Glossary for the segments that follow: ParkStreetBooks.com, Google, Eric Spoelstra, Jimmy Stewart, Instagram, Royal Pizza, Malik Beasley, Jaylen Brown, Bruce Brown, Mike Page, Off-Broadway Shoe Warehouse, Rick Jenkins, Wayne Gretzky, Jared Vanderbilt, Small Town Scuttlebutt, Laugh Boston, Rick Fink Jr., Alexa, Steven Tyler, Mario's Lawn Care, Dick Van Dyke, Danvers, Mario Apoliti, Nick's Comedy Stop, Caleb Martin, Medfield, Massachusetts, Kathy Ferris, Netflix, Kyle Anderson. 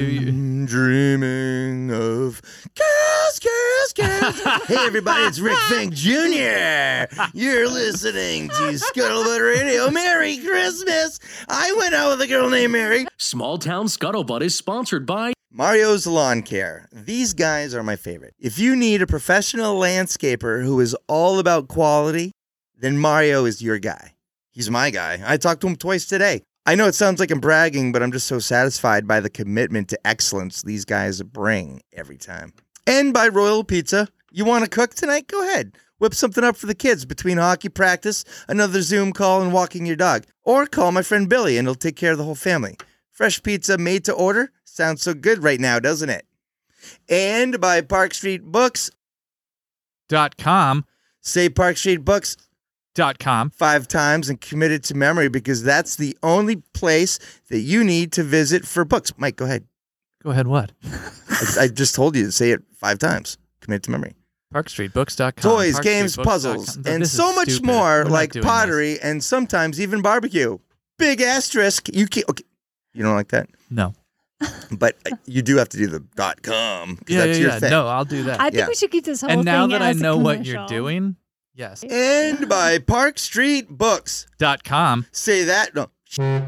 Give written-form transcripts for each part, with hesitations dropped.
do you? Dreaming of girls, girls, girls. Hey, everybody, it's Rick Fink Jr. You're listening to Scuttlebutt Radio. Merry Christmas. I went out with a girl named Mary. Small Town Scuttlebutt is sponsored by Mario's Lawn Care. These guys are my favorite. If you need a professional landscaper who is all about quality, then Mario is your guy. He's my guy. I talked to him twice today. I know it sounds like I'm bragging, but I'm just so satisfied by the commitment to excellence these guys bring every time. And by Royal Pizza. You want to cook tonight? Go ahead. Whip something up for the kids between hockey practice, another Zoom call, and walking your dog. Or call my friend Billy, and he'll take care of the whole family. Fresh pizza made to order. Sounds so good right now, doesn't it? And by ParkStreetBooks.com. Say ParkStreetBooks.com 5 times and commit it to memory, because that's the only place that you need to visit for books. Mike, go ahead. Go ahead what? I just told you to say it 5 times. Commit it to memory. ParkStreetBooks.com. Toys, games, puzzles, and so much more, like pottery and sometimes even barbecue. Big asterisk. You can't. Okay. You don't like that? No. But you do have to do the .com. Yeah, that's your thing. No, I'll do that. I think we should keep this whole thing. And now that I know what you're doing. Yes. And by ParkStreetBooks.com. Say that. No.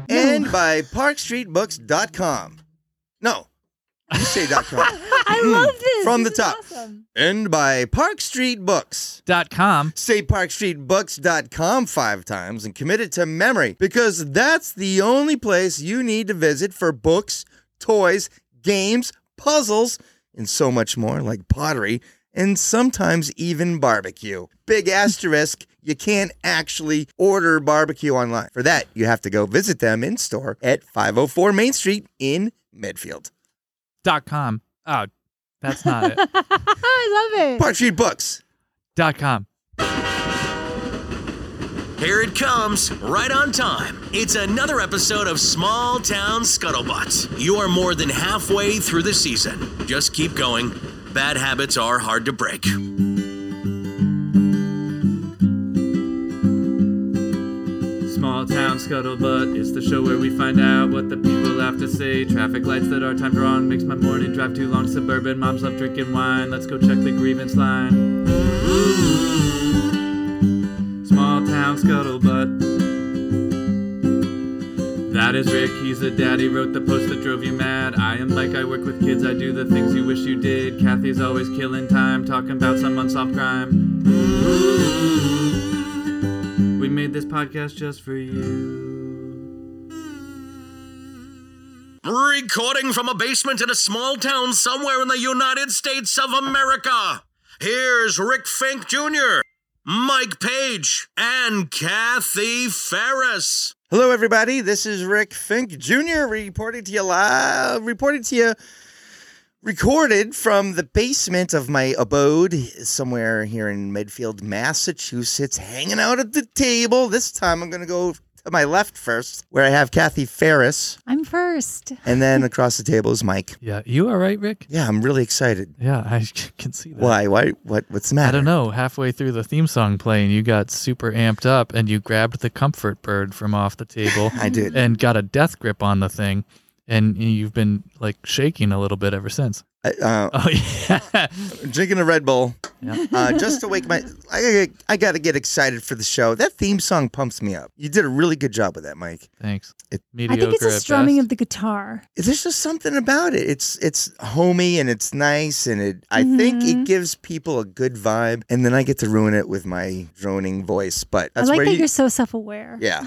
And by ParkStreetBooks.com. No. You say .com. I love this. From this the top. Awesome. And by ParkStreetBooks.com. Say ParkStreetBooks.com 5 times and commit it to memory, because that's the only place you need to visit for books, toys, games, puzzles, and so much more, like pottery and sometimes even barbecue. Big asterisk, you can't actually order barbecue online. For that, you have to go visit them in store at 504 Main Street in Medfield. .com. Oh, that's not it. I love it. ParkStreetBooks.com. Here it comes, right on time. It's another episode of Small Town Scuttlebutt. You are more than halfway through the season. Just keep going. Bad habits are hard to break. Small Town Scuttlebutt is the show where we find out what the people have to say. Traffic lights that are timed wrong makes my morning drive too long. Suburban moms love drinking wine. Let's go check the grievance line. Small Town Scuttlebutt. That is Rick, he's a daddy, wrote the post that drove you mad. I am like, I work with kids, I do the things you wish you did. Kathy's always killing time, talking about some unsolved crime. Ooh. We made this podcast just for you. Recording from a basement in a small town somewhere in the United States of America, here's Rick Fink Jr., Mike Page, and Kathy Ferris. Hello, everybody. This is Rick Fink Jr. reporting to you recorded from the basement of my abode somewhere here in Medfield, Massachusetts, hanging out at the table. This time I'm going to go to my left first, where I have Kathy Ferris. I'm first. And then across the table is Mike. Yeah, you all right, Rick? Yeah, I'm really excited. Yeah, I can see that. Why? What's the matter? I don't know. Halfway through the theme song playing, you got super amped up, and you grabbed the comfort bird from off the table. I did. And got a death grip on the thing, and you've been, like, shaking a little bit ever since. Drinking a Red Bull. Yeah. Just to wake my... I got to get excited for the show. That theme song pumps me up. You did a really good job with that, Mike. Thanks. I think it's a strumming of the guitar. There's just something about it. It's homey and it's nice, and I think it gives people a good vibe, and then I get to ruin it with my droning voice. But that's you're so self-aware. Yeah.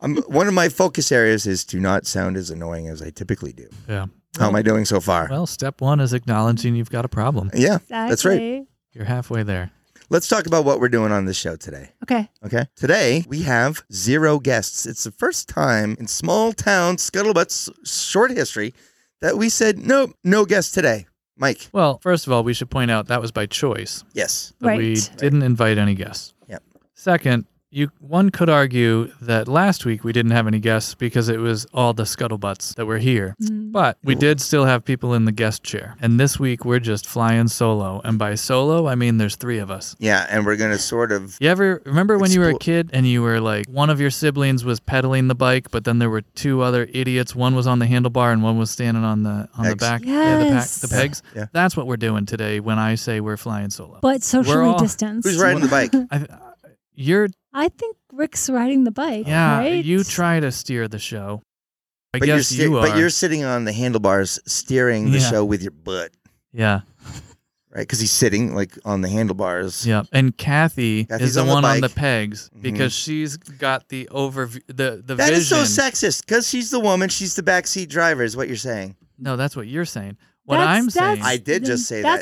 One of my focus areas is to not sound as annoying as I typically do. Yeah. How am I doing so far? Well, step one is acknowledging you've got a problem. Yeah, exactly. That's right. You're halfway there. Let's talk about what we're doing on this show today. Okay. Today, we have 0 guests. It's the first time in Small Town Scuttlebutt's short history that we said, nope, no guests today. Mike. Well, first of all, we should point out that was by choice. Yes. Right. We didn't invite any guests. Yep. Second, One could argue that last week we didn't have any guests because it was all the scuttlebutts that were here. Mm. But we did still have people in the guest chair. And this week we're just flying solo. And by solo, I mean there's three of us. Yeah, and we're going to sort of... You ever remember when you were a kid and you were like, one of your siblings was pedaling the bike, but then there were two other idiots. One was on the handlebar and one was standing on the back. Yes. Yeah, the pegs. Yeah. That's what we're doing today when I say we're flying solo. But socially distanced. Who's riding the bike? I think Rick's riding the bike, right? You try to steer the show. I guess you are. But you're sitting on the handlebars steering the show with your butt. Yeah. Right? Because he's sitting like on the handlebars. Yeah. And Kathy's is the one on the pegs because she's got the overview, the vision. That is so sexist because she's the woman. She's the backseat driver is what you're saying. No, that's what you're saying. That's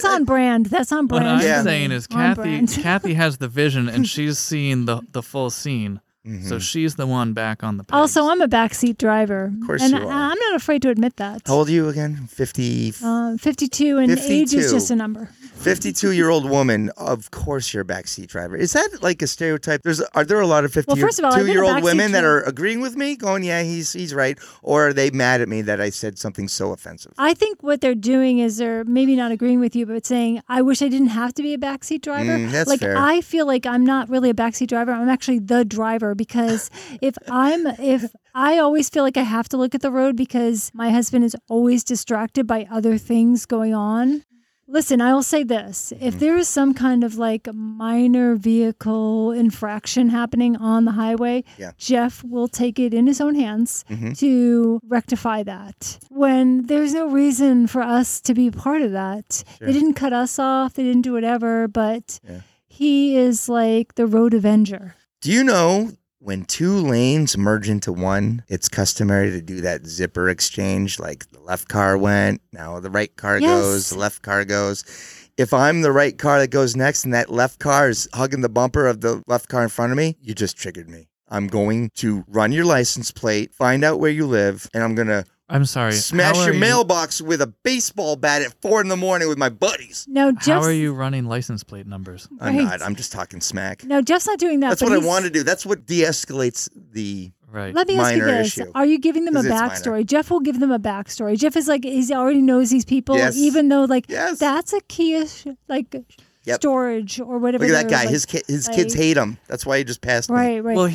on brand. That's on brand. What I'm saying is Kathy has the vision and she's seeing the full scene. Mm-hmm. So she's the one back on the page. Also, I'm a backseat driver. Of course you are. I'm not afraid to admit that. How old are you again? 52 and 52. Age is just a number. 52-year-old woman, of course you're a backseat driver. Is that like a stereotype? Are there a lot of 52-year-old women that are agreeing with me, going, yeah, he's right, or are they mad at me that I said something so offensive? I think what they're doing is they're maybe not agreeing with you, but saying, I wish I didn't have to be a backseat driver. That's fair. I feel like I'm not really a backseat driver. I'm actually the driver. Because I always feel like I have to look at the road because my husband is always distracted by other things going on. Listen, I will say this. If there is some kind of like minor vehicle infraction happening on the highway, Jeff will take it in his own hands to rectify that. When there's no reason for us to be part of that. Sure. They didn't cut us off. They didn't do whatever. But he is like the road avenger. Do you know when two lanes merge into one, it's customary to do that zipper exchange, like the left car went, now the right car goes, the left car goes. If I'm the right car that goes next and that left car is hugging the bumper of the left car in front of me, you just triggered me. I'm going to run your license plate, find out where you live, and smash your mailbox with a baseball bat at 4 a.m. with my buddies. No, how are you running license plate numbers? I'm not. I'm just talking smack. No, Jeff's not doing that. That's what I want to do. That's what de-escalates the minor issue. Let me ask you this. Are you giving them a backstory? Jeff will give them a backstory. Jeff is like, he already knows these people, even though that's a key-ish, storage or whatever. Look at that guy. His kids hate him. That's why he just passed me. Right. Well,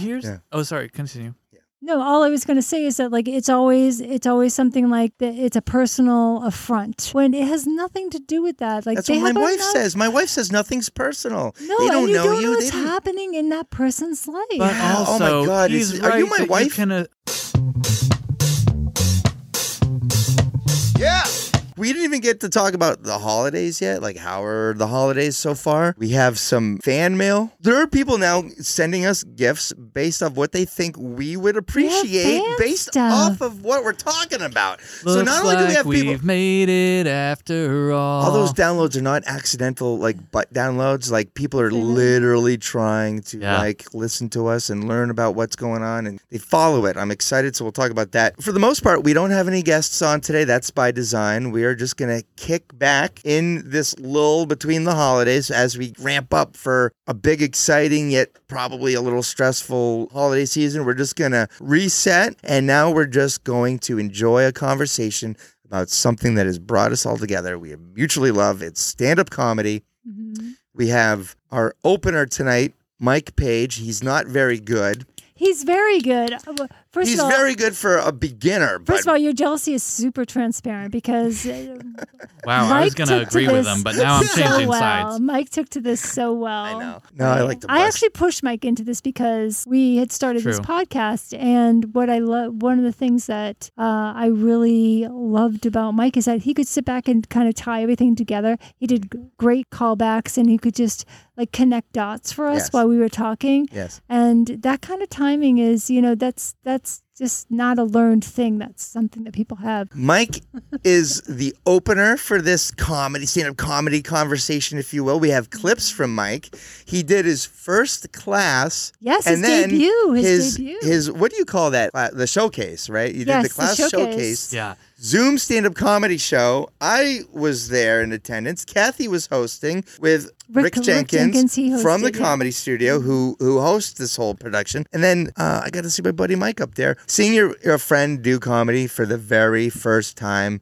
oh, sorry. Continue. No, all I was going to say is that it's always something like that. It's a personal affront when it has nothing to do with that. Like that's what my wife says. My wife says nothing's personal. No, they don't know you. What's happening in that person's life? But also, oh my God, are you my wife? Yeah. We didn't even get to talk about the holidays yet. Like, how are the holidays so far? We have some fan mail. There are people now sending us gifts based off what they think we would appreciate off of what we're talking about. So not only do we have people... We've made it after all. All those downloads are not accidental, butt downloads. Like, people are literally trying to, listen to us and learn about what's going on. And they follow it. I'm excited, so we'll talk about that. For the most part, we don't have any guests on today. That's by design. We are just going to kick back in this lull between the holidays as we ramp up for a big, exciting, yet probably a little stressful holiday season. We're just going to reset, and now we're just going to enjoy a conversation about something that has brought us all together. We mutually love. It's stand-up comedy. Mm-hmm. We have our opener tonight, Mike Page. He's not very good. He's very good. He's very good for a beginner. First of all, your jealousy is super transparent because I was going to agree with him, but now I'm changing sides. Mike took to this so well. I know. No, I like the best. I actually pushed Mike into this because we had started this podcast, and what I love, one of the things that I really loved about Mike is that he could sit back and kind of tie everything together. He did great callbacks, and he could just connect dots for us while we were talking. Yes, and that kind of timing is, that's just not a learned thing. That's something that people have. Mike is the opener for this stand-up comedy conversation, if you will. We have clips from Mike. He did his first class. Yes, and his debut. His what do you call that? The showcase, right? You did the class showcase. Yeah. Zoom stand-up comedy show. I was there in attendance. Kathy was hosting with Rick Jenkins from the Comedy Studio, who hosts this whole production. And then I got to see my buddy Mike up there. Seeing your friend do comedy for the very first time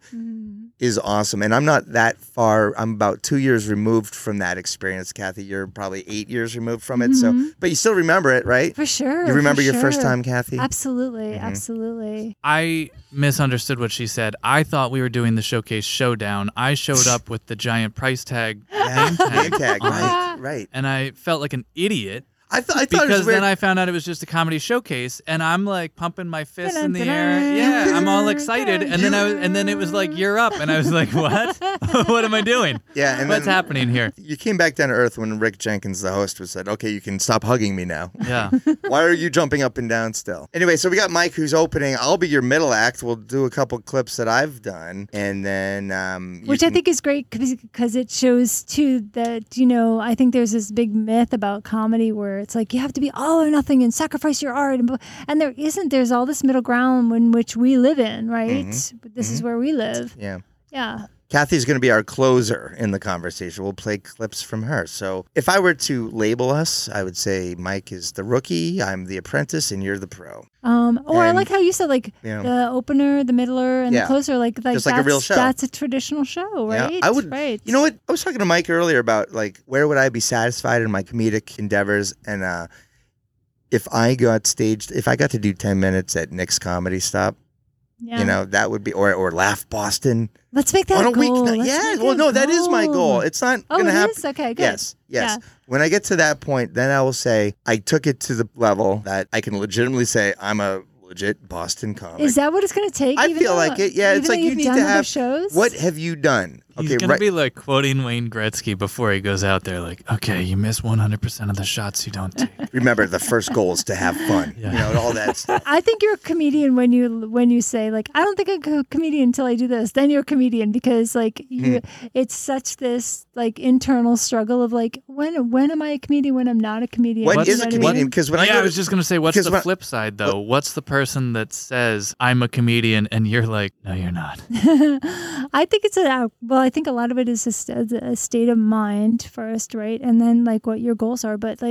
is awesome. And I'm not that far. I'm about 2 years removed from that experience, Kathy. You're probably 8 years removed from it. So, but you still remember it, right? For sure. You remember your first time, Kathy? Absolutely. Mm-hmm. Absolutely. I misunderstood what she said. I thought we were doing the Showcase Showdown. I showed up with the giant price tag. Yeah, name tag. Right. And I felt like an idiot. I thought because it was weird. Then I found out it was just a comedy showcase, and I'm like pumping my fist in the air. Yeah, I'm all excited, and then it was like, "You're up," and I was like, "What? What am I doing? Yeah, and what's happening here?" You came back down to earth when Rick Jenkins, the host, was said, "Okay, you can stop hugging me now." Yeah. Why are you jumping up and down still? Anyway, so we got Mike who's opening. I'll be your middle act. We'll do a couple clips that I've done, and then I think is great because it shows too that I think there's this big myth about comedy where it's like you have to be all or nothing and sacrifice your art, and there isn't. There's all this middle ground in which we live in, right? But this is where we live. Yeah. Kathy's going to be our closer in the conversation. We'll play clips from her. So if I were to label us, I would say Mike is the rookie, I'm the apprentice, and you're the pro. I like how you said the opener, the middler, and the closer. Like just like a real show. That's a traditional show, right? Yeah, I would. Right. You know what? I was talking to Mike earlier about where would I be satisfied in my comedic endeavors, and if I got to do 10 minutes at Nick's Comedy Stop. Yeah. That would be, or Laugh Boston. Let's make that on a goal. Weeknight. Yeah. Well, no, that is my goal. It's not going to happen. It is? Okay, good. Yes. Yeah. When I get to that point, then I will say I took it to the level that I can legitimately say I'm a legit Boston comic. Is that what it's going to take? I feel like it. Yeah. It's like you need to have shows. What have you done? He's going to be like quoting Wayne Gretzky before he goes out there. Like, okay, you miss 100% of the shots you don't take. Remember, the first goal is to have fun. Yeah. All that stuff. I think you're a comedian when you say I don't think I'm a comedian until I do this. Then you're a comedian because it's such this internal struggle of when am I a comedian? When I'm not a comedian? What is a comedian? Because I was just going to say, what's the flip side though? What's the person that says I'm a comedian and you're like, no, you're not? I think it's I think a lot of it is just a state of mind first, right? And then what your goals are. But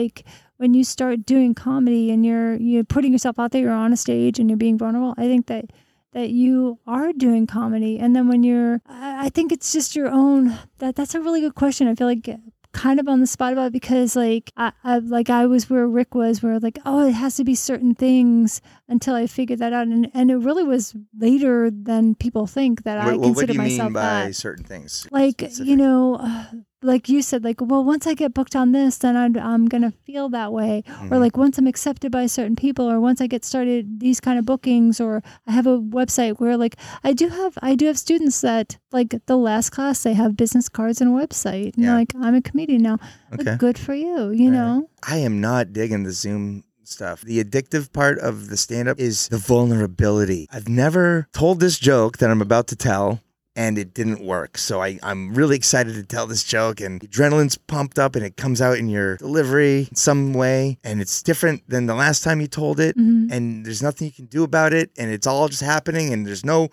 when you start doing comedy and you're putting yourself out there, you're on a stage and you're being vulnerable, I think that you are doing comedy. And then when I think it's just your own, that's a really good question. I feel kind of on the spot about it because I was where Rick was, where it has to be certain things until I figured that out. And it really was later than people think that I consider myself. What do you mean by certain things? Like you said, once I get booked on this, then I'm going to feel that way. Mm-hmm. Or once I'm accepted by certain people, or once I get started these kind of bookings, or I have a website where I do have students that the last class, they have business cards and a website. And they're I'm a comedian now. Okay. Good for you, you know. I am not digging the Zoom stuff. The addictive part of the stand-up is the vulnerability. I've never told this joke that I'm about to tell, and it didn't work. So I'm really excited to tell this joke, and adrenaline's pumped up, and it comes out in your delivery in some way, and it's different than the last time you told it, and there's nothing you can do about it, and it's all just happening, and there's no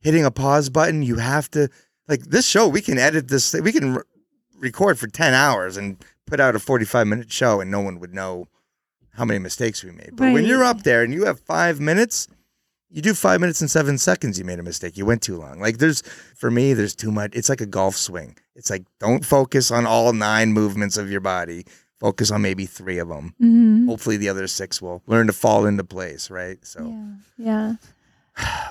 hitting a pause button. You have to, this show, we can edit this, we can record for 10 hours and put out a 45-minute show, and no one would know how many mistakes we made. But when you're up there and you have 5 minutes... You do 5 minutes and 7 seconds, you made a mistake. You went too long. For me, there's too much. It's like a golf swing. It's don't focus on all 9 movements of your body. Focus on maybe 3 of them. Mm-hmm. Hopefully the other 6 will learn to fall into place, right? So, yeah.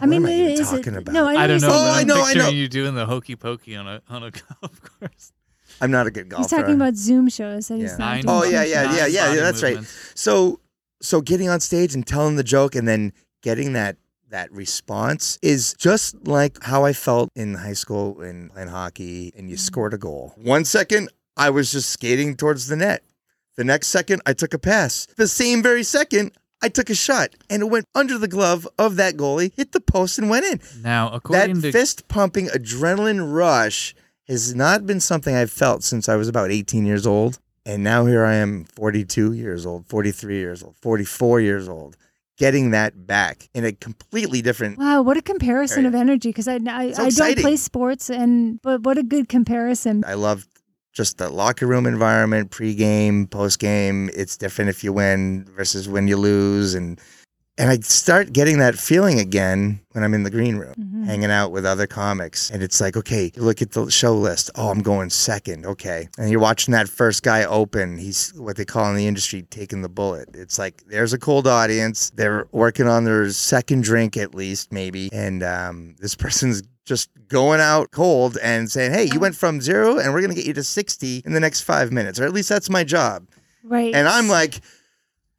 What am I even talking about? No, I don't know. I'm picturing you doing the hokey pokey on a golf course. I'm not a good golfer. He's talking about Zoom shows. Yeah, that's movements. Right. So getting on stage and telling the joke and then getting that response is just like how I felt in high school and playing hockey, and you scored a goal. 1 second, I was just skating towards the net. The next second, I took a pass. The same very second, I took a shot, and it went under the glove of that goalie, hit the post, and went in. Now, according to fist-pumping adrenaline rush has not been something I've felt since I was about 18 years old, and now here I am, 42 years old, 43 years old, 44 years old. getting that back in a completely different. Wow, what a comparison area of energy! Because I don't play sports, but what a good comparison. I love just the locker room environment, pre-game, post-game. It's different if you win versus when you lose, and I start getting that feeling again when I'm in the green room, mm-hmm. hanging out with other comics. And it's like, okay, you look at the show list. Oh, I'm going second. Okay. And you're watching that first guy open. He's what they call in the industry, taking the bullet. It's like, there's a cold audience. They're working on their second drink at least, maybe. And this person's just going out cold and saying, hey, you went from 0 and we're going to get you to 60 in the next 5 minutes. Or at least that's my job. Right. And I'm like,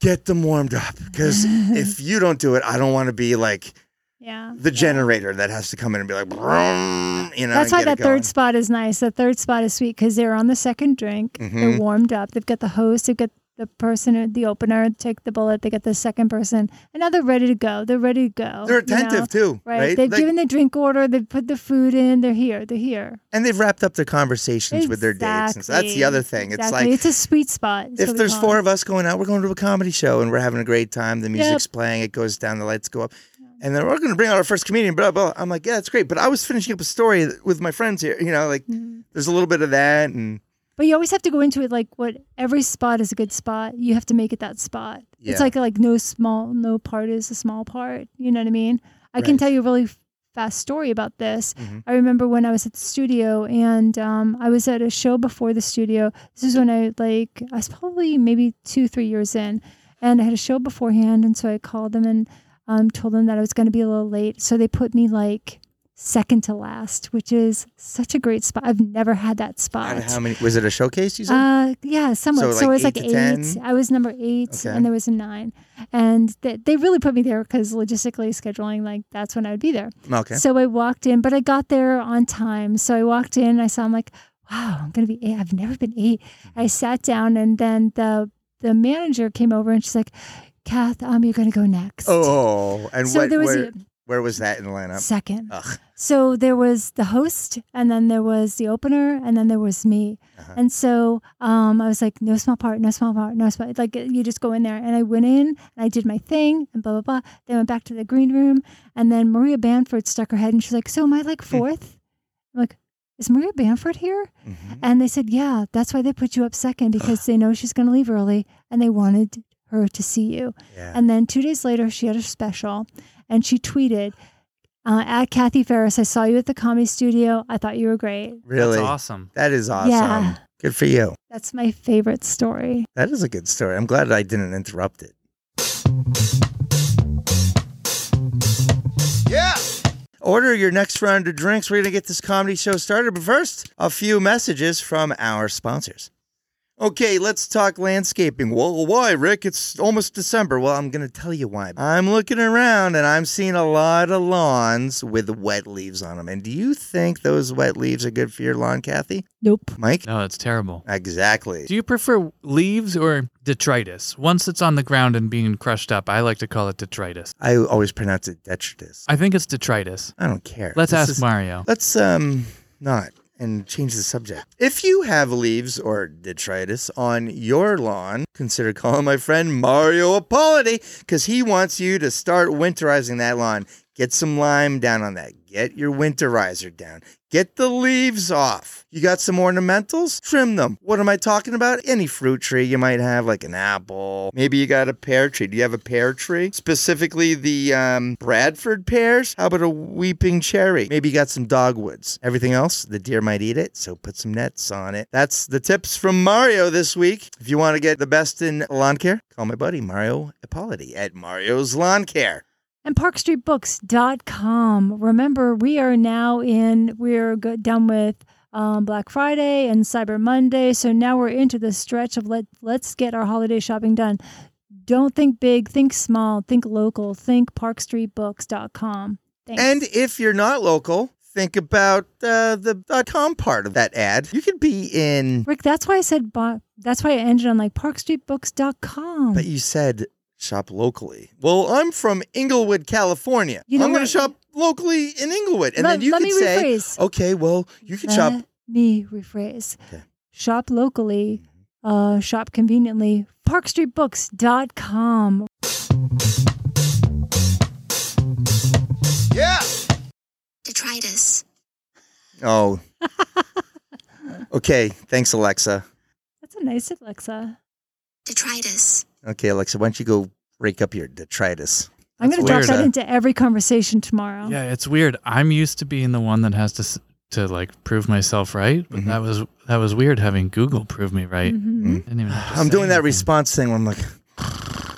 get them warmed up, because if you don't do it, I don't want to be like the generator that has to come in and be like, you know. That's why that third spot is nice. The third spot is sweet because they're on the second drink. Mm-hmm. They're warmed up. They've got the host. They've got the person, the opener, take the bullet. They get the second person. And now they're ready to go. They're ready to go. They're attentive too. Right. They've given the drink order. They've put the food in. They're here. They're here. And they've wrapped up their conversations with their dates. And so that's the other thing. It's like, it's a sweet spot. If there's four of us going out, we're going to a comedy show and we're having a great time. The music's playing. It goes down. The lights go up. And then we're going to bring out our first comedian, blah, blah. I'm like, yeah, that's great. But I was finishing up a story with my friends here. You know, like there's a little bit of that. But you always have to go into it like what every spot is a good spot. You have to make it that spot. Yeah. It's like no part is a small part. You know what I mean? I can tell you a really fast story about this. Mm-hmm. I remember when I was at the studio and I was at a show before the studio. This is when I was probably maybe 2-3 years in, and I had a show beforehand. And so I called them and told them that I was going to be a little late. So they put me like second to last, which is such a great spot. I've never had that spot. And how many? Was it a showcase you said? Yeah, somewhat. So it was like 8. I was number 8, okay. And there was a 9. And they really put me there because logistically scheduling, like that's when I would be there. Okay. So I walked in, but I got there on time. So I walked in and I saw, I'm like, wow, I'm going to be 8. I've never been 8. I sat down and then the manager came over and she's like, Kath, you're going to go next. Oh, and so where was that in the lineup? Second. Ugh. So there was the host, and then there was the opener, and then there was me. Uh-huh. And so I was like, no small part, no small part, no small part. Like, you just go in there. And I went in, and I did my thing, and blah, blah, blah. Then I went back to the green room, and then Maria Bamford stuck her head, and she's like, so am I like 4th? I'm like, is Maria Bamford here? Mm-hmm. And they said, yeah, that's why they put you up second, because they know she's going to leave early, and they wanted her to see you. Yeah. And then 2 days later, she had a special. And she tweeted, at Kathy Ferris, I saw you at the comedy studio. I thought you were great. Really? That's awesome. That is awesome. Yeah. Good for you. That's my favorite story. That is a good story. I'm glad I didn't interrupt it. Yeah. Order your next round of drinks. We're going to get this comedy show started. But first, a few messages from our sponsors. Okay, let's talk landscaping. Well, why, Rick? It's almost December. Well, I'm going to tell you why. I'm looking around, and I'm seeing a lot of lawns with wet leaves on them. And do you think those wet leaves are good for your lawn, Kathy? Nope. Mike? No, it's terrible. Exactly. Do you prefer leaves or detritus? Once it's on the ground and being crushed up, I like to call it detritus. I always pronounce it detritus. I think it's detritus. I don't care. Let's ask Mario. Let's not. And change the subject. If you have leaves or detritus on your lawn, consider calling my friend Mario Apoliti, because he wants you to start winterizing that lawn. Get some lime down on that. Get your winterizer down. Get the leaves off. You got some ornamentals? Trim them. What am I talking about? Any fruit tree you might have, like an apple. Maybe you got a pear tree. Do you have a pear tree? Specifically the Bradford pears? How about a weeping cherry? Maybe you got some dogwoods. Everything else, the deer might eat it, so put some nets on it. That's the tips from Mario this week. If you want to get the best in lawn care, call my buddy Mario Apoliti at Mario's Lawn Care. And ParkStreetBooks.com. Remember, we're done with Black Friday and Cyber Monday. So now we're into the stretch of let's get our holiday shopping done. Don't think big, think small, think local, think ParkStreetBooks.com. Thanks. And if you're not local, think about the .com part of that ad. You could be in... Rick, that's why I said, that's why I ended on like ParkStreetBooks.com. But you said... shop locally. Well, I'm from Inglewood, California. You know I'm going to shop locally in Inglewood. And then you can say, rephrase. Okay, well, you can shop. Let me rephrase. Okay. Shop locally, shop conveniently, parkstreetbooks.com. arthritis. Oh. Okay. Thanks, Alexa. That's a nice Alexa. Detritus. Okay, Alexa, why don't you go rake up your detritus? I'm going to drop that into every conversation tomorrow. Yeah, it's weird. I'm used to being the one that has to like prove myself right, but that was weird having Google prove me right. I'm doing that response thing where I'm like,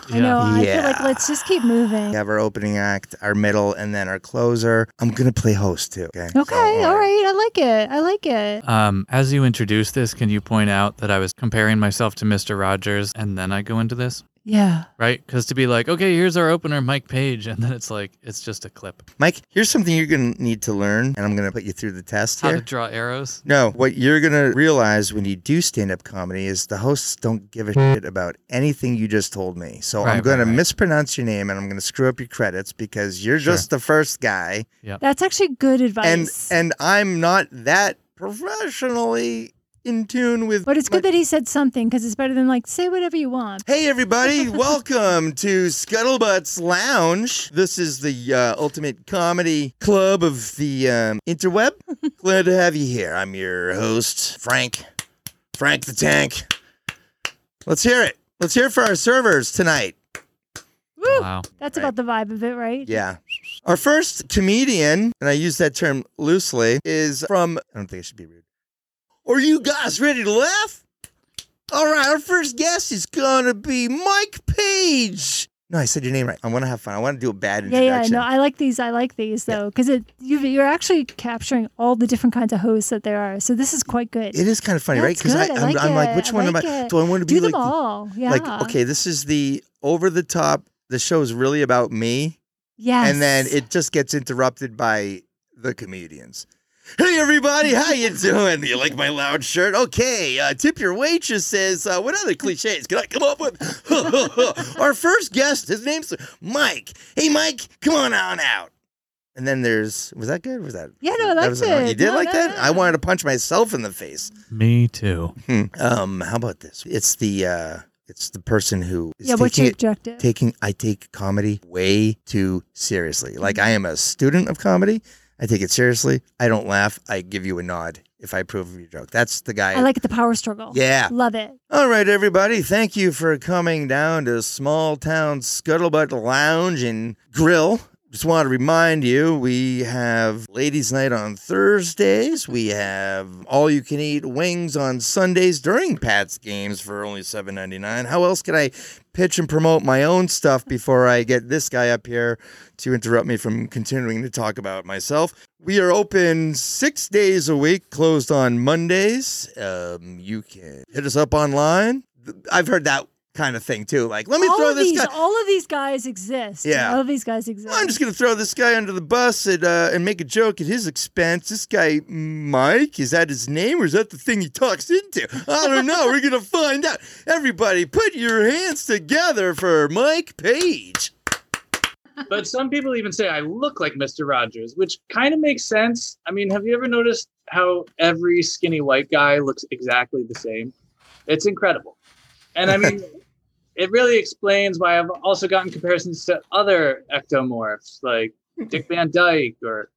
yeah. I know. Yeah. I feel like let's just keep moving. We have our opening act, our middle, and then our closer. I'm going to play host too. Okay, so, all right. I like it. As you introduce this, can you point out that I was comparing myself to Mr. Rogers and then I go into this? Yeah. Right? Because to be like, okay, here's our opener, Mike Page, and then it's like, it's just a clip. Mike, here's something you're going to need to learn, and I'm going to put you through the test here. How to draw arrows? No, what you're going to realize when you do stand-up comedy is the hosts don't give a shit about anything you just told me. So I'm going to mispronounce your name, and I'm going to screw up your credits because you're just the first guy. Yep. That's actually good advice. And I'm not that professionally... in tune with... But it's good that he said something, because it's better than, like, say whatever you want. Hey, everybody, welcome to Scuttlebutt's Lounge. This is the ultimate comedy club of the interweb. Glad to have you here. I'm your host, Frank the Tank. Let's hear it. Let's hear it for our servers tonight. Woo! Wow. That's about the vibe of it, right? Yeah. Our first comedian, and I use that term loosely, is from... I don't think I should be rude. Are you guys ready to laugh? All right, our first guest is going to be Mike Page. No, I said your name right. I want to have fun. I want to do a bad introduction. Yeah, no, I like these, though, because you're actually capturing all the different kinds of hosts that there are. So this is quite good. It is kind of funny, right? Because I'm like, which one am I? Do I want to be like... Do them all, yeah. Like, okay, this is the over-the-top, the show is really about me. Yes. And then it just gets interrupted by the comedians. Hey, everybody, how you doing? You like my loud shirt? Okay, tip your waitress says, what other cliches can I come up with? Our first guest, his name's Mike. Hey, Mike, come on out. And then there's, was that good? Was that? Yeah, no, that's good. You did like that? I wanted to punch myself in the face. Me too. How about this? It's the person who is I take comedy way too seriously. Like, I am a student of comedy. I take it seriously. I don't laugh. I give you a nod if I approve of your joke. That's the guy. I like the power struggle. Yeah. Love it. All right, everybody. Thank you for coming down to Small Town Scuttlebutt Lounge and Grill. Just want to remind you, we have ladies' night on Thursdays. We have all-you-can-eat wings on Sundays during Pat's games for only $7.99. How else can I pitch and promote my own stuff before I get this guy up here to interrupt me from continuing to talk about myself? We are open 6 days a week, closed on Mondays. You can hit us up online. I've heard that kind of thing too. Like, let me throw this guy. All of these guys exist. Yeah. All of these guys exist. I'm just going to throw this guy under the bus and make a joke at his expense. This guy, Mike, is that his name or is that the thing he talks into? I don't know. We're going to find out. Everybody, put your hands together for Mike Page. But some people even say I look like Mr. Rogers, which kind of makes sense. I mean, have you ever noticed how every skinny white guy looks exactly the same? It's incredible. And I mean, it really explains why I've also gotten comparisons to other ectomorphs like Dick Van Dyke or,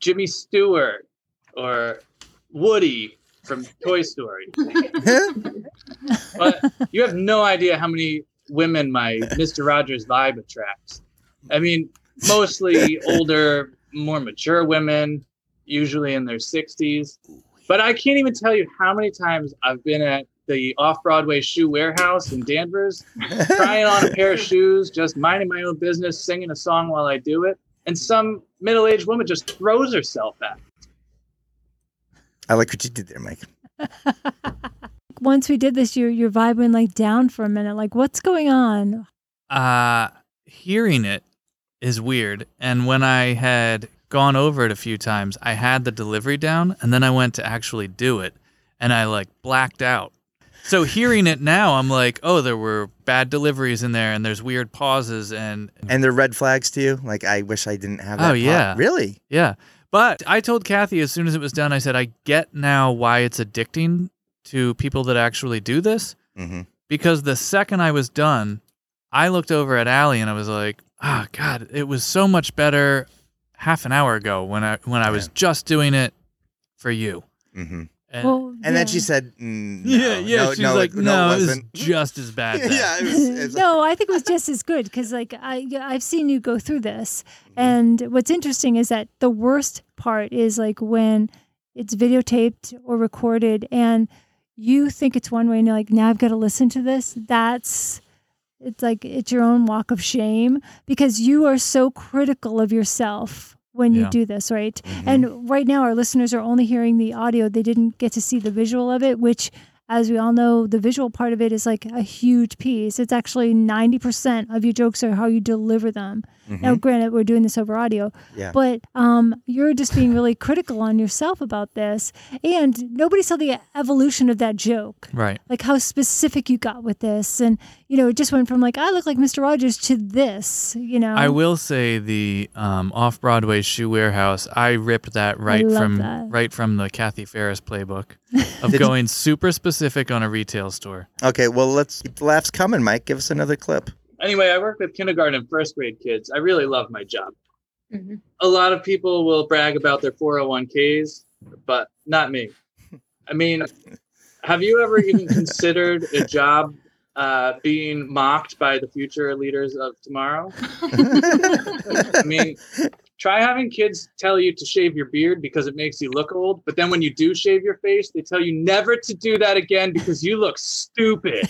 Jimmy Stewart or Woody from Toy Story. But you have no idea how many women my Mr. Rogers vibe attracts. I mean, mostly older, more mature women, usually in their 60s. But I can't even tell you how many times I've been at the Off-Broadway Shoe Warehouse in Danvers, trying on a pair of shoes, just minding my own business, singing a song while I do it. And some middle-aged woman just throws herself at me. I like what you did there, Mike. Once we did this, your vibe went like down for a minute. Like, what's going on? Hearing it is weird. And when I had gone over it a few times, I had the delivery down, and then I went to actually do it. And I like blacked out. So hearing it now, I'm like, oh, there were bad deliveries in there, and there's weird pauses, and they're red flags to you. Like, I wish I didn't have that. Oh yeah, really? Yeah. But I told Kathy as soon as it was done, I said, I get now why it's addicting to people that actually do this, because the second I was done, I looked over at Allie and I was like, ah, God, it was so much better. half an hour ago when I was just doing it for you. Mm-hmm. And then she said, no, it wasn't just as bad. Yeah, it was no, I think it was just as good because, like, I've seen you go through this, and what's interesting is that the worst part is like when it's videotaped or recorded, and you think it's one way, and you're like, now I've got to listen to this. It's like it's your own walk of shame because you are so critical of yourself when you do this, right? Mm-hmm. And right now our listeners are only hearing the audio. They didn't get to see the visual of it, which, as we all know, the visual part of it is like a huge piece. It's actually 90% of your jokes are how you deliver them. Mm-hmm. Now, granted, we're doing this over audio, but you're just being really critical on yourself about this. And nobody saw the evolution of that joke. Right. Like how specific you got with this. And, you know, it just went from like, I look like Mr. Rogers to this, you know. I will say the Off-Broadway Shoe Warehouse, I ripped that right from the Kathy Ferris playbook of going super specific on a retail store. Okay, well, let's keep the laughs coming, Mike. Give us another clip. Anyway, I work with kindergarten and first grade kids. I really love my job. Mm-hmm. A lot of people will brag about their 401ks, but not me. I mean, have you ever even considered a job being mocked by the future leaders of tomorrow? I mean, try having kids tell you to shave your beard because it makes you look old. But then when you do shave your face, they tell you never to do that again because you look stupid.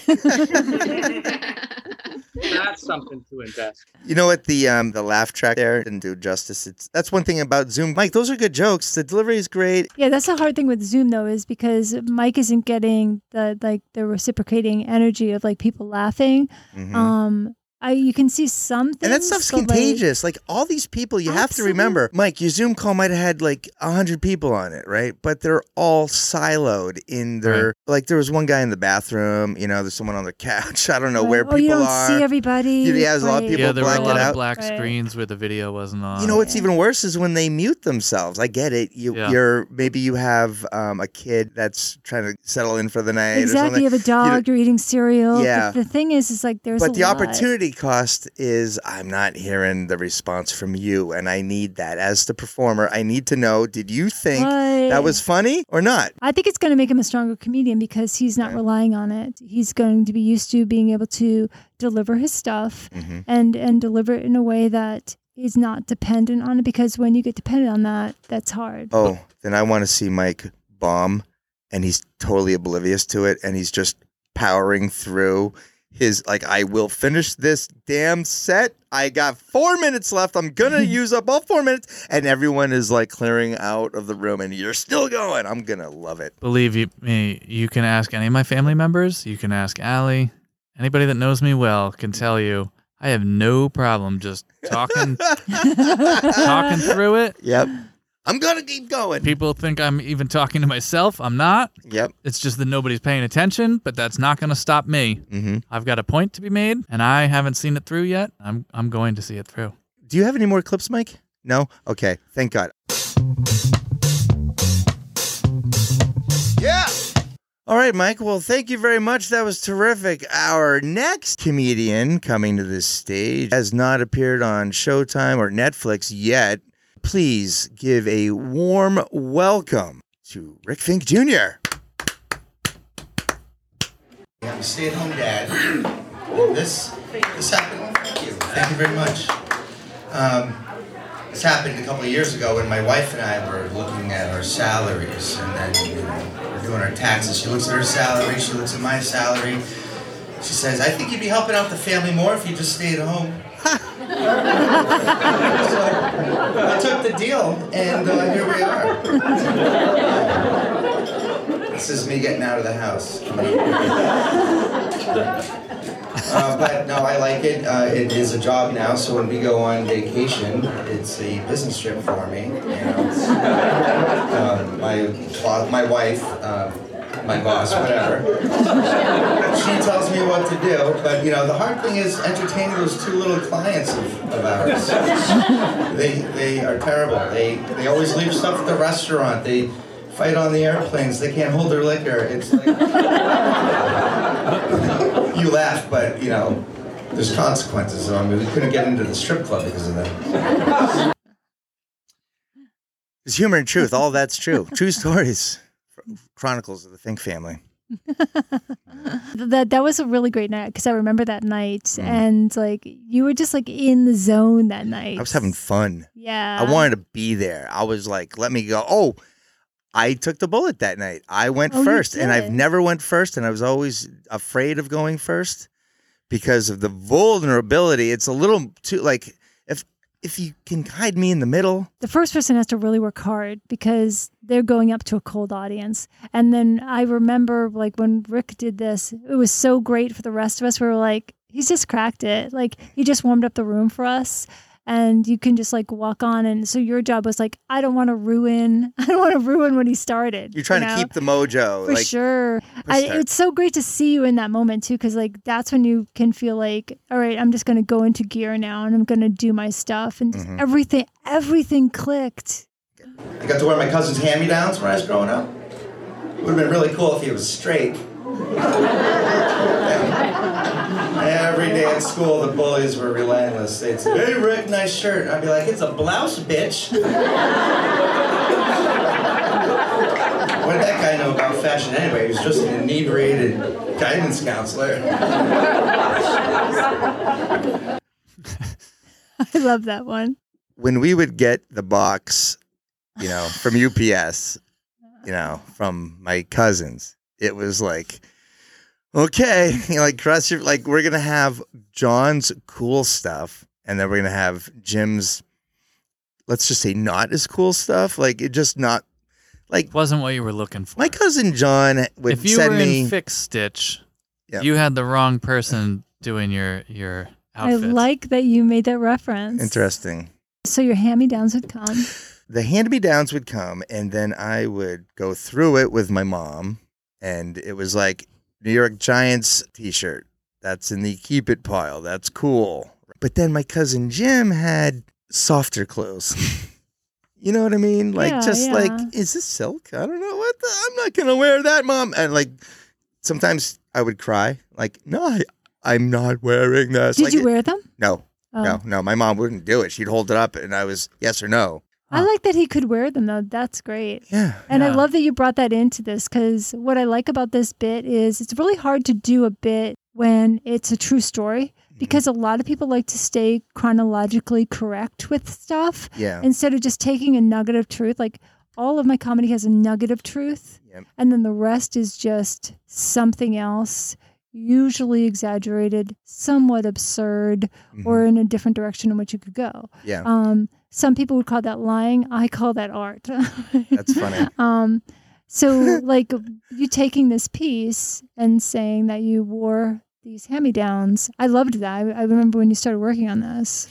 That's something to invest. You know what? The laugh track there didn't do justice. That's one thing about Zoom. Mike, those are good jokes. The delivery is great. Yeah, that's the hard thing with Zoom, though, is because Mike isn't getting the reciprocating energy of like people laughing. Mm-hmm. You can see some things. And that stuff's contagious. Like all these people, you have to remember, Mike, your Zoom call might have had like 100 people on it, right? But they're all siloed in their, like there was one guy in the bathroom, you know, there's someone on the couch. I don't know where people are. See everybody. Yeah, there's a lot of people blacked out. Yeah, there were a lot of black screens where the video wasn't on. You know, what's even worse is when they mute themselves. I get it. You're maybe you have a kid that's trying to settle in for the night. Exactly. Or you have a dog, you're eating cereal. Yeah. But the thing is like there's But the opportunity cost is I'm not hearing the response from you, and I need that as the performer. I need to know, did you think that was funny or not? I think it's going to make him a stronger comedian because he's not relying on it. He's going to be used to being able to deliver his stuff and deliver it in a way that is not dependent on it, because when you get dependent on that, that's hard. Oh, then I want to see Mike bomb, and he's totally oblivious to it, and he's just powering through his, like, I will finish this damn set. I got 4 minutes left. I'm going to use up all 4 minutes. And everyone is, like, clearing out of the room, and you're still going. I'm going to love it. Believe me, you can ask any of my family members. You can ask Allie. Anybody that knows me well can tell you I have no problem just talking through it. Yep. I'm going to keep going. People think I'm even talking to myself. I'm not. Yep. It's just that nobody's paying attention, but that's not going to stop me. Mm-hmm. I've got a point to be made, and I haven't seen it through yet. I'm going to see it through. Do you have any more clips, Mike? No? Okay. Thank God. Yeah! All right, Mike. Well, thank you very much. That was terrific. Our next comedian coming to this stage has not appeared on Showtime or Netflix yet. Please give a warm welcome to Rick Fink Jr. I'm a stay-at-home dad. And this happened. Thank you very much. This happened a couple of years ago when my wife and I were looking at our salaries, and then we're doing our taxes. She looks at her salary. She looks at my salary. She says, "I think you'd be helping out the family more if you just stayed at home." So I took the deal, and here we are. This is me getting out of the house. But no, I like it. It is a job now, so when we go on vacation, it's a business trip for me. You know? My wife, my boss, whatever. She tells me what to do, but you know, the hard thing is entertaining those two little clients of ours. They are terrible. They always leave stuff at the restaurant. They fight on the airplanes. They can't hold their liquor. It's like you laugh, but you know, there's consequences. So I mean, we couldn't get into the strip club because of that. It's humor and truth. All that's true. True stories. Chronicles of the Fink family. That was a really great night because I remember that night and like you were just like in the zone that night. I was having fun. Yeah. I wanted to be there. I was like, let me go. Oh, I took the bullet that night. I went first and I've never went first and I was always afraid of going first because of the vulnerability. It's a little too like if you can hide me in the middle. The first person has to really work hard because they're going up to a cold audience. And then I remember like when Rick did this, it was so great for the rest of us. We were like, he's just cracked it. Like he just warmed up the room for us. And you can just like walk on. And so your job was like, I don't want to ruin when he started. You're trying to keep the mojo. For like, sure. It's so great to see you in that moment too. Cause like, that's when you can feel like, all right, I'm just going to go into gear now and I'm going to do my stuff. And just everything clicked. I got to wear my cousin's hand-me-downs when I was growing up. It would have been really cool if he was straight. Every day at school, the bullies were relentless. They'd say, "Hey, Rick, nice shirt." I'd be like, "It's a blouse, bitch." What did that guy know about fashion anyway? He was just an inebriated guidance counselor. I love that one. When we would get the box, from UPS, from my cousins, it was like, okay, we're going to have John's cool stuff, and then we're going to have Jim's, let's just say, not as cool stuff. Like, it just not, like... It wasn't what you were looking for. My cousin John would send me... If you were in Fix Stitch, you had the wrong person doing your outfit. I like that you made that reference. Interesting. So your hand-me-downs would come. The hand-me-downs would come, and then I would go through it with my mom, and it was like... New York Giants t-shirt. That's in the keep it pile. That's cool. But then my cousin Jim had softer clothes. You know what I mean? Like, is this silk? I don't know. I'm not going to wear that, Mom. And like, sometimes I would cry. Like, no, I'm not wearing this. Did you wear them? No. Oh. No. My mom wouldn't do it. She'd hold it up and I was yes or no. I like that he could wear them, though. That's great. Yeah. And I love that you brought that into this because what I like about this bit is it's really hard to do a bit when it's a true story because a lot of people like to stay chronologically correct with stuff instead of just taking a nugget of truth. Like all of my comedy has a nugget of truth and then the rest is just something else, usually exaggerated, somewhat absurd, or in a different direction in which you could go. Yeah. Some people would call that lying. I call that art. That's funny. So like you taking this piece and saying that you wore these hand-me-downs. I loved that. I remember when you started working on this.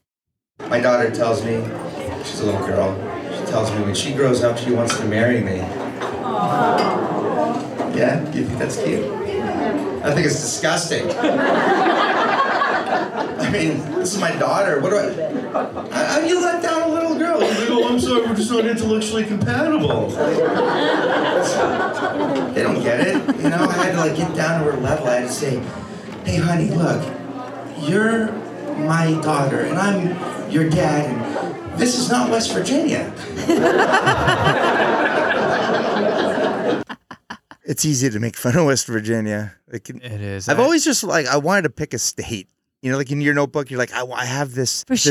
My daughter tells me, she's a little girl, she tells me when she grows up, she wants to marry me. Aww. Yeah, you think that's cute? I think it's disgusting. I mean, this is my daughter. What do I you let down a little girl? Like, oh, I'm sorry, we're just not intellectually compatible. They don't get it. I had to get down to her level. I had to say, hey, honey, look, you're my daughter, and I'm your dad, and this is not West Virginia. It's easy to make fun of West Virginia. It is. I've always just, I wanted to pick a state. In your notebook, you're like, I have this phrase.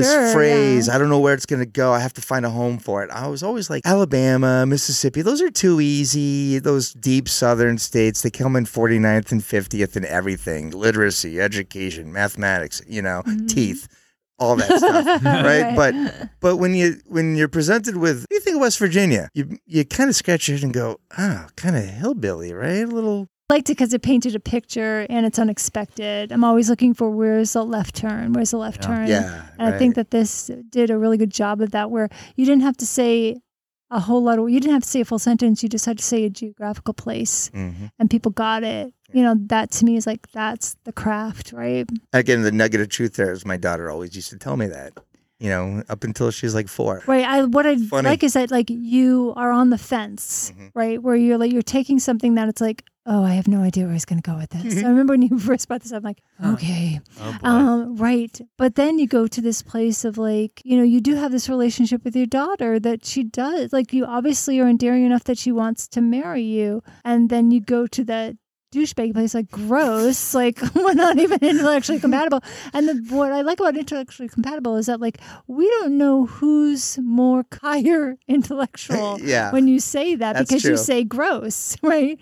Yeah. I don't know where it's going to go. I have to find a home for it. I was always like, Alabama, Mississippi, those are too easy. Those deep southern states, they come in 49th and 50th in everything. Literacy, education, mathematics, teeth, all that stuff, right? But when you're presented with, what do you think of West Virginia? You kind of scratch your head and go, oh, kind of hillbilly, right? A little... I liked it because it painted a picture and it's unexpected. I'm always looking for where's the left turn. Yeah, and right. I think that this did a really good job of that where you didn't have to say a whole lot of, you didn't have to say a full sentence. You just had to say a geographical place and people got it. That to me is like, that's the craft, right? Again, the nugget of truth there is my daughter always used to tell me that. you know, up until she's like 4. Right. What I like is that, like, you are on the fence, mm-hmm. right? Where you're like, you're taking something that it's like, oh, I have no idea where I was going to go with this. Mm-hmm. So I remember when you first brought this up, I'm like, okay. Right. But then you go to this place of, like, you know, you do have this relationship with your daughter that she does. Like, you obviously are endearing enough that she wants to marry you. And then you go to that douchebag place, like, gross, like, we're not even intellectually compatible. And what I like about intellectually compatible is that, like, we don't know who's more higher intellectual when you say that, because true. You say gross, right?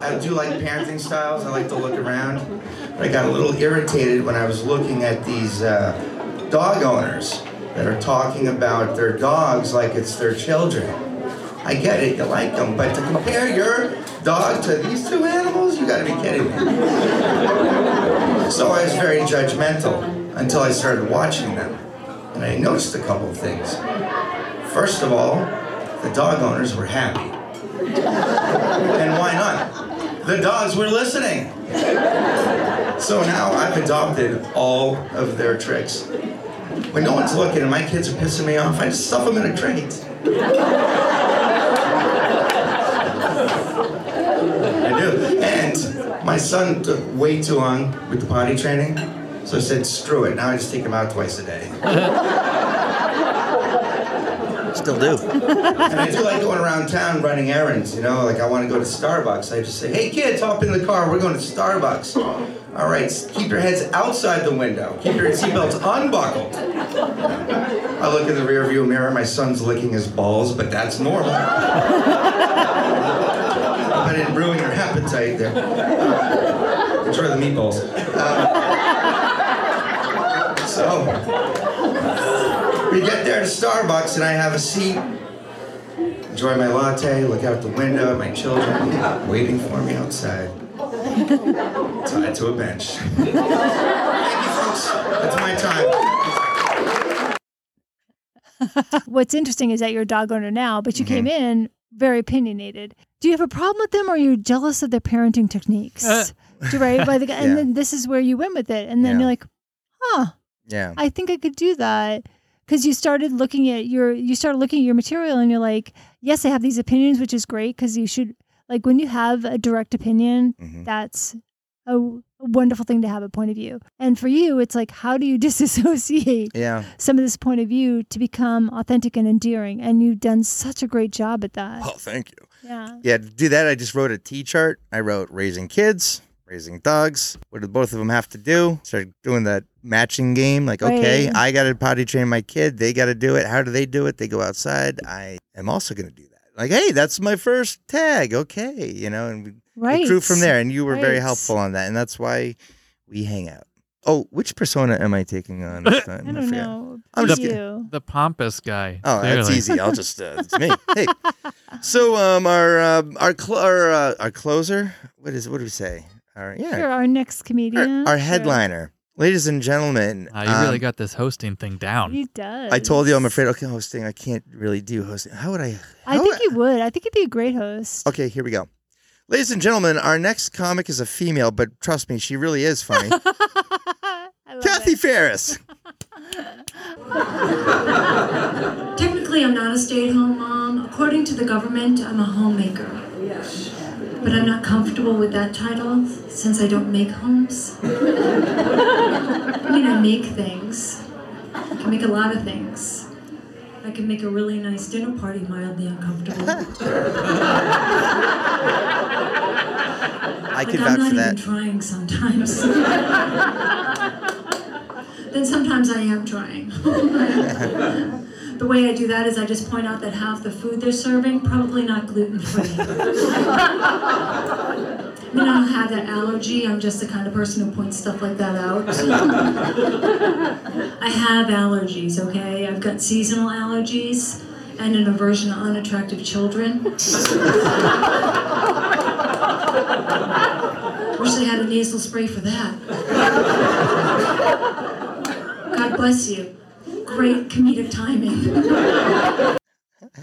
I do like parenting styles. I like to look around. I got a little irritated when I was looking at these dog owners that are talking about their dogs like it's their children. I get it, you like them, but to compare your dog to these two animals, you gotta be kidding me. So I was very judgmental until I started watching them, and I noticed a couple of things. First of all, the dog owners were happy. And why not? The dogs were listening. So now I've adopted all of their tricks. When no one's looking and my kids are pissing me off, I just stuff them in a crate. I do. And my son took way too long with the potty training, so I said, screw it. Now I just take him out twice a day. Still do. And I do like going around town running errands, you know, like I want to go to Starbucks. I just say, hey kids, hop in the car, we're going to Starbucks. All right, keep your heads outside the window. Keep your seatbelts unbuckled. I look in the rearview mirror, my son's licking his balls, but that's normal. I didn't ruin your appetite there. Enjoy the meatballs. So, we get there to Starbucks and I have a seat. Enjoy my latte, look out the window at my children, waiting for me outside. Tied to a bench. Thank you, folks. That's my time. What's interesting is that you're a dog owner now, but you mm-hmm. came in very opinionated. Do you have a problem with them, or are you jealous of their parenting techniques? Right? By the guy, and then this is where you went with it. And then you're like, huh, I think I could do that. Because you started looking at your material and you're like, yes, I have these opinions, which is great, because you should, like, when you have a direct opinion, mm-hmm. that's a wonderful thing to have a point of view. And for you, it's like, how do you disassociate some of this point of view to become authentic and endearing? And you've done such a great job at that. Oh, thank you. Yeah, to do that, I just wrote a T-chart. I wrote raising kids, raising dogs. What do both of them have to do? Started doing that matching game. Like, okay, I got to potty train my kid. They got to do it. How do they do it? They go outside. I am also going to do that. Like, hey, that's my first tag. Okay. You know, and we grew from there. And you were very helpful on that. And that's why we hang out. Oh, which persona am I taking on this time? I don't know. I'm just the pompous guy. Oh, clearly. That's easy. I'll just, it's me. Hey. So our closer, what do we say? You're our next comedian. Our headliner. Ladies and gentlemen. You really got this hosting thing down. He does. I told you I'm afraid. Okay, hosting. I can't really do hosting. How would I? I think you would. I think you'd be a great host. Okay, here we go. Ladies and gentlemen, our next comic is a female, but trust me, she really is funny. Kathy Ferris. Technically, I'm not a stay-at-home mom. According to the government, I'm a homemaker. Yes. But I'm not comfortable with that title since I don't make homes. I mean, I make things. I can make a lot of things. I can make a really nice dinner party mildly uncomfortable. I can vouch for that. I'm not even trying sometimes. Then sometimes I am trying. The way I do that is I just point out that half the food they're serving probably not gluten-free. I mean, I don't have that allergy. I'm just the kind of person who points stuff like that out. I have allergies, okay? I've got seasonal allergies and an aversion to unattractive children. Wish I had a nasal spray for that. God bless you. Great comedic timing. I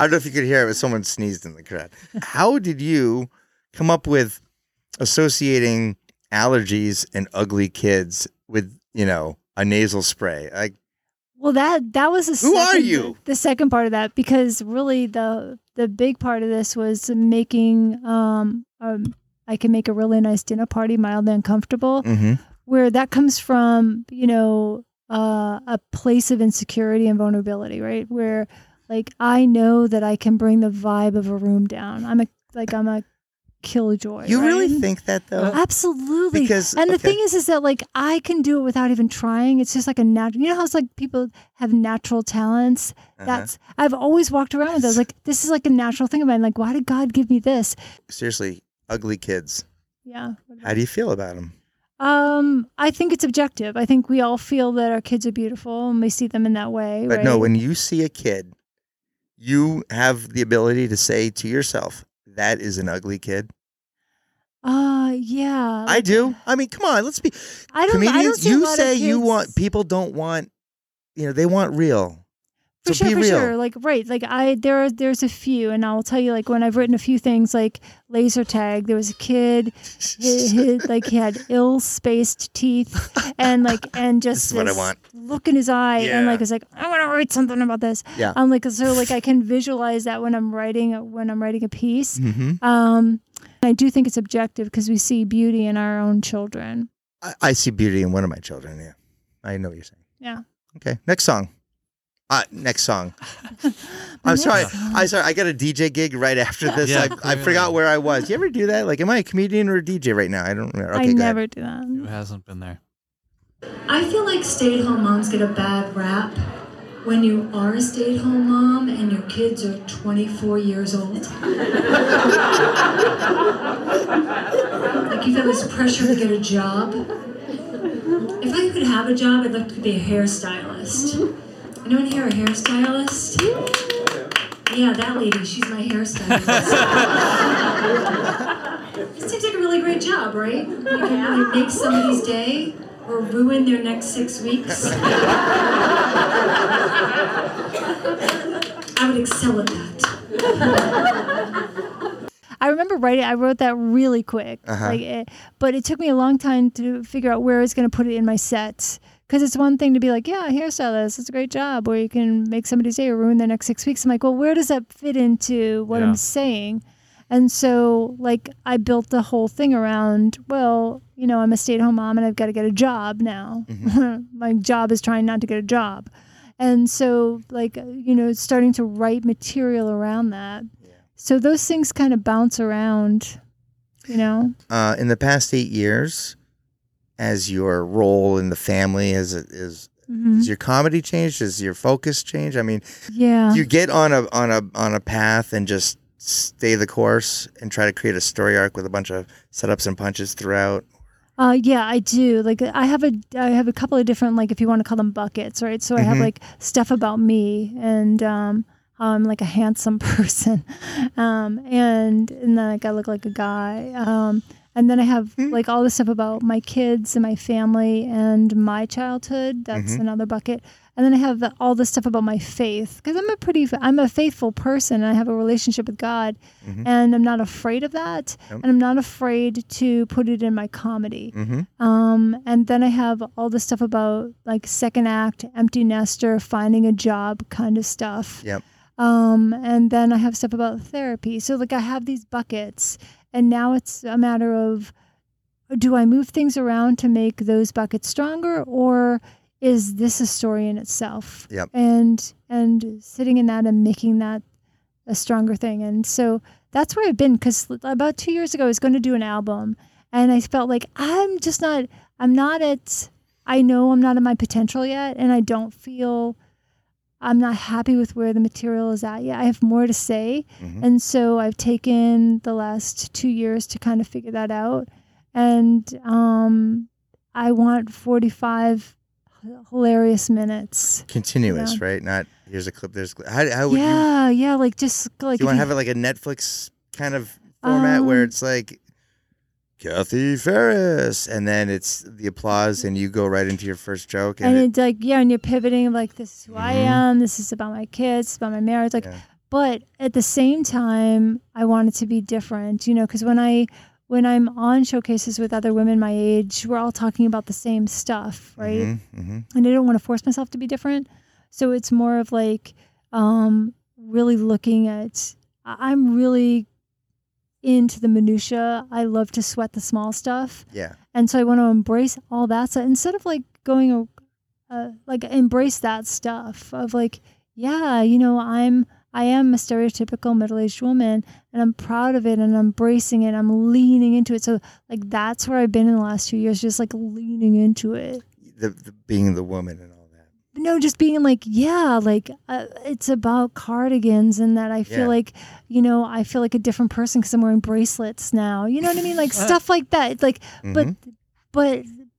don't know if you could hear it, but someone sneezed in the crowd. How did you come up with associating allergies and ugly kids with, you know, a nasal spray? Like, Well, that was the the second part of that, because really the big part of this was making I can make a really nice dinner party mildly uncomfortable, mm-hmm. where that comes from, you know, a place of insecurity and vulnerability, right? Where like I know that I can bring the vibe of a room down. I'm a killjoy. You really think that though? Absolutely. Because, and the thing is that like I can do it without even trying. It's just like a natural. You know how it's like people have natural talents. Uh-huh. I've always walked around with those. Like this is like a natural thing of mine. Like why did God give me this? Seriously, ugly kids. Yeah. How do you feel about them? I think it's objective. I think we all feel that our kids are beautiful and we see them in that way. But right? No, when you see a kid, you have the ability to say to yourself, that is an ugly kid. Yeah. I do. I mean, come on, let's be comedians. I don't see you a lot say of kids. You want people don't want, you know, they want real. For so sure, be real. Sure. Like right. Like there's a few, and I'll tell you, like when I've written a few things like laser tag, there was a kid he had ill-spaced teeth and like and just this is what I want. Look in his eye and like it's like I want to write something about this. Yeah. I'm like so like I can visualize that when I'm writing a piece. Mm-hmm. I do think it's objective because we see beauty in our own children. I see beauty in one of my children, yeah. I know what you're saying. Yeah. Okay. Next song. Next song. I'm sorry. I got a DJ gig right after this. Yeah, I forgot where I was. You ever do that? Like, am I a comedian or a DJ right now? I don't remember. Okay, I never do that. Who hasn't been there? I feel like stay-at-home moms get a bad rap. When you are a stay-at-home mom and your kids are 24 years old, like you feel this pressure to get a job. If I could have a job, I'd like to be a hairstylist. Anyone here a hairstylist? Yeah, that lady, she's my hairstylist. This seems like a really great job, right? You can either make somebody's day or ruin their next 6 weeks. I would excel at that. I remember writing, I wrote that really quick. Uh-huh. But it took me a long time to figure out where I was going to put it in my set. Because it's one thing to be like, yeah, hairstylist, it's a great job, or you can make somebody's day or ruin their next 6 weeks. I'm like, well, where does that fit into what I'm saying? And so, like, I built the whole thing around, well, you know, I'm a stay-at-home mom and I've got to get a job now. Mm-hmm. My job is trying not to get a job. And so, like, you know, starting to write material around that. Yeah. So those things kind of bounce around, you know. In the past 8 years... As your role in the family, mm-hmm. Has your comedy changed? Has your focus changed? I mean, do you get on a path and just stay the course and try to create a story arc with a bunch of setups and punches throughout? Yeah, I do. Like, I have a couple of different, like, if you want to call them buckets, right? So I have like stuff about me and how I'm like a handsome person, and then like I look like a guy. And then I have like all this stuff about my kids and my family and my childhood. That's another bucket. And then I have all this stuff about my faith, because I'm a faithful person. And I have a relationship with God, and I'm not afraid of that. Yep. And I'm not afraid to put it in my comedy. Mm-hmm. And then I have all this stuff about like second act, empty nester, finding a job kind of stuff. Yep. And then I have stuff about therapy. So like I have these buckets. And now it's a matter of, do I move things around to make those buckets stronger, or is this a story in itself? Yep. And sitting in that and making that a stronger thing. And so that's where I've been, because about 2 years ago I was going to do an album, and I felt like I'm not at my potential yet, and I don't feel... I'm not happy with where the material is at yet. I have more to say. Mm-hmm. And so I've taken the last 2 years to kind of figure that out. And I want 45 hilarious minutes. Continuous, you know? Right? Not here's a clip, there's a clip. How would you... Yeah, like just... like. Do you want to have it like a Netflix kind of format where it's like, Kathy Ferris, and then it's the applause, and you go right into your first joke, and it's like and you're pivoting, like this is who I am, this is about my kids, about my marriage, like. But at the same time, I want it to be different, you know, because when I'm on showcases with other women my age, we're all talking about the same stuff, right? And I don't want to force myself to be different, So it's more of like really looking at, I'm really into the minutia. I love to sweat the small stuff. Yeah. And so I want to embrace all that. So instead of like going, like embrace that stuff of like, yeah, you know, I am a stereotypical middle-aged woman, and I'm proud of it, and I'm embracing it. I'm leaning into it. So like, that's where I've been in the last 2 years, just like leaning into it. The being the woman and all that. No, just being like, yeah, like it's about cardigans, and that I feel like, you know, I feel like a different person because I'm wearing bracelets now. You know what I mean? Like stuff like that. It's like, but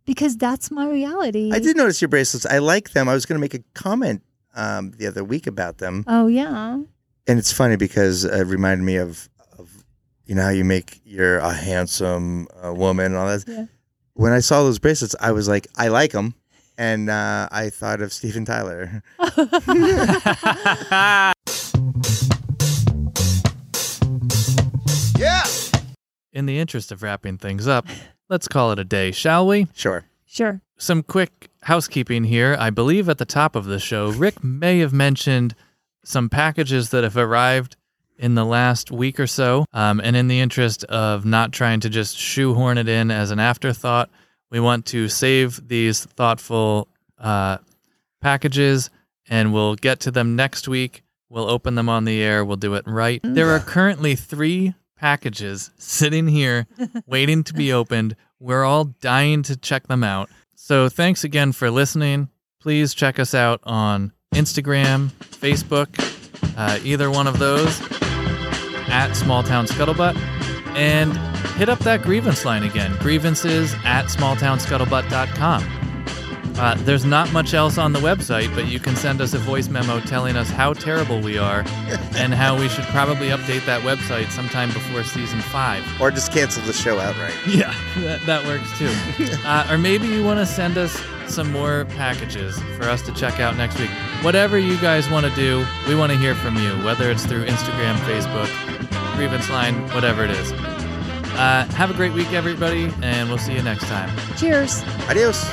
because that's my reality. I did notice your bracelets. I like them. I was going to make a comment the other week about them. Oh yeah. And it's funny because it reminded me of you know how you make you're a handsome woman and all that. Yeah. When I saw those bracelets, I was like, I like them, and I thought of Steven Tyler. Yeah. In the interest of wrapping things up, let's call it a day, shall we? Sure. Some quick housekeeping here. I believe at the top of the show, Rick may have mentioned some packages that have arrived in the last week or so. And in the interest of not trying to just shoehorn it in as an afterthought, we want to save these thoughtful packages, and we'll get to them next week. We'll open them on the air. We'll do it right. There are currently 3 packages sitting here waiting to be opened. We're all dying to check them out. So thanks again for listening. Please check us out on Instagram, Facebook, either one of those, at Small Town Scuttlebutt. And hit up that grievance line again, grievances@smalltownscuttlebutt.com. There's not much else on the website, but you can send us a voice memo telling us how terrible we are and how we should probably update that website sometime before season 5. Or just cancel the show outright. Yeah, that works too. Or maybe you want to send us some more packages for us to check out next week. Whatever you guys want to do, we want to hear from you, whether it's through Instagram, Facebook, grievance line, whatever it is. Have a great week, everybody, and we'll see you next time. Cheers. Adios.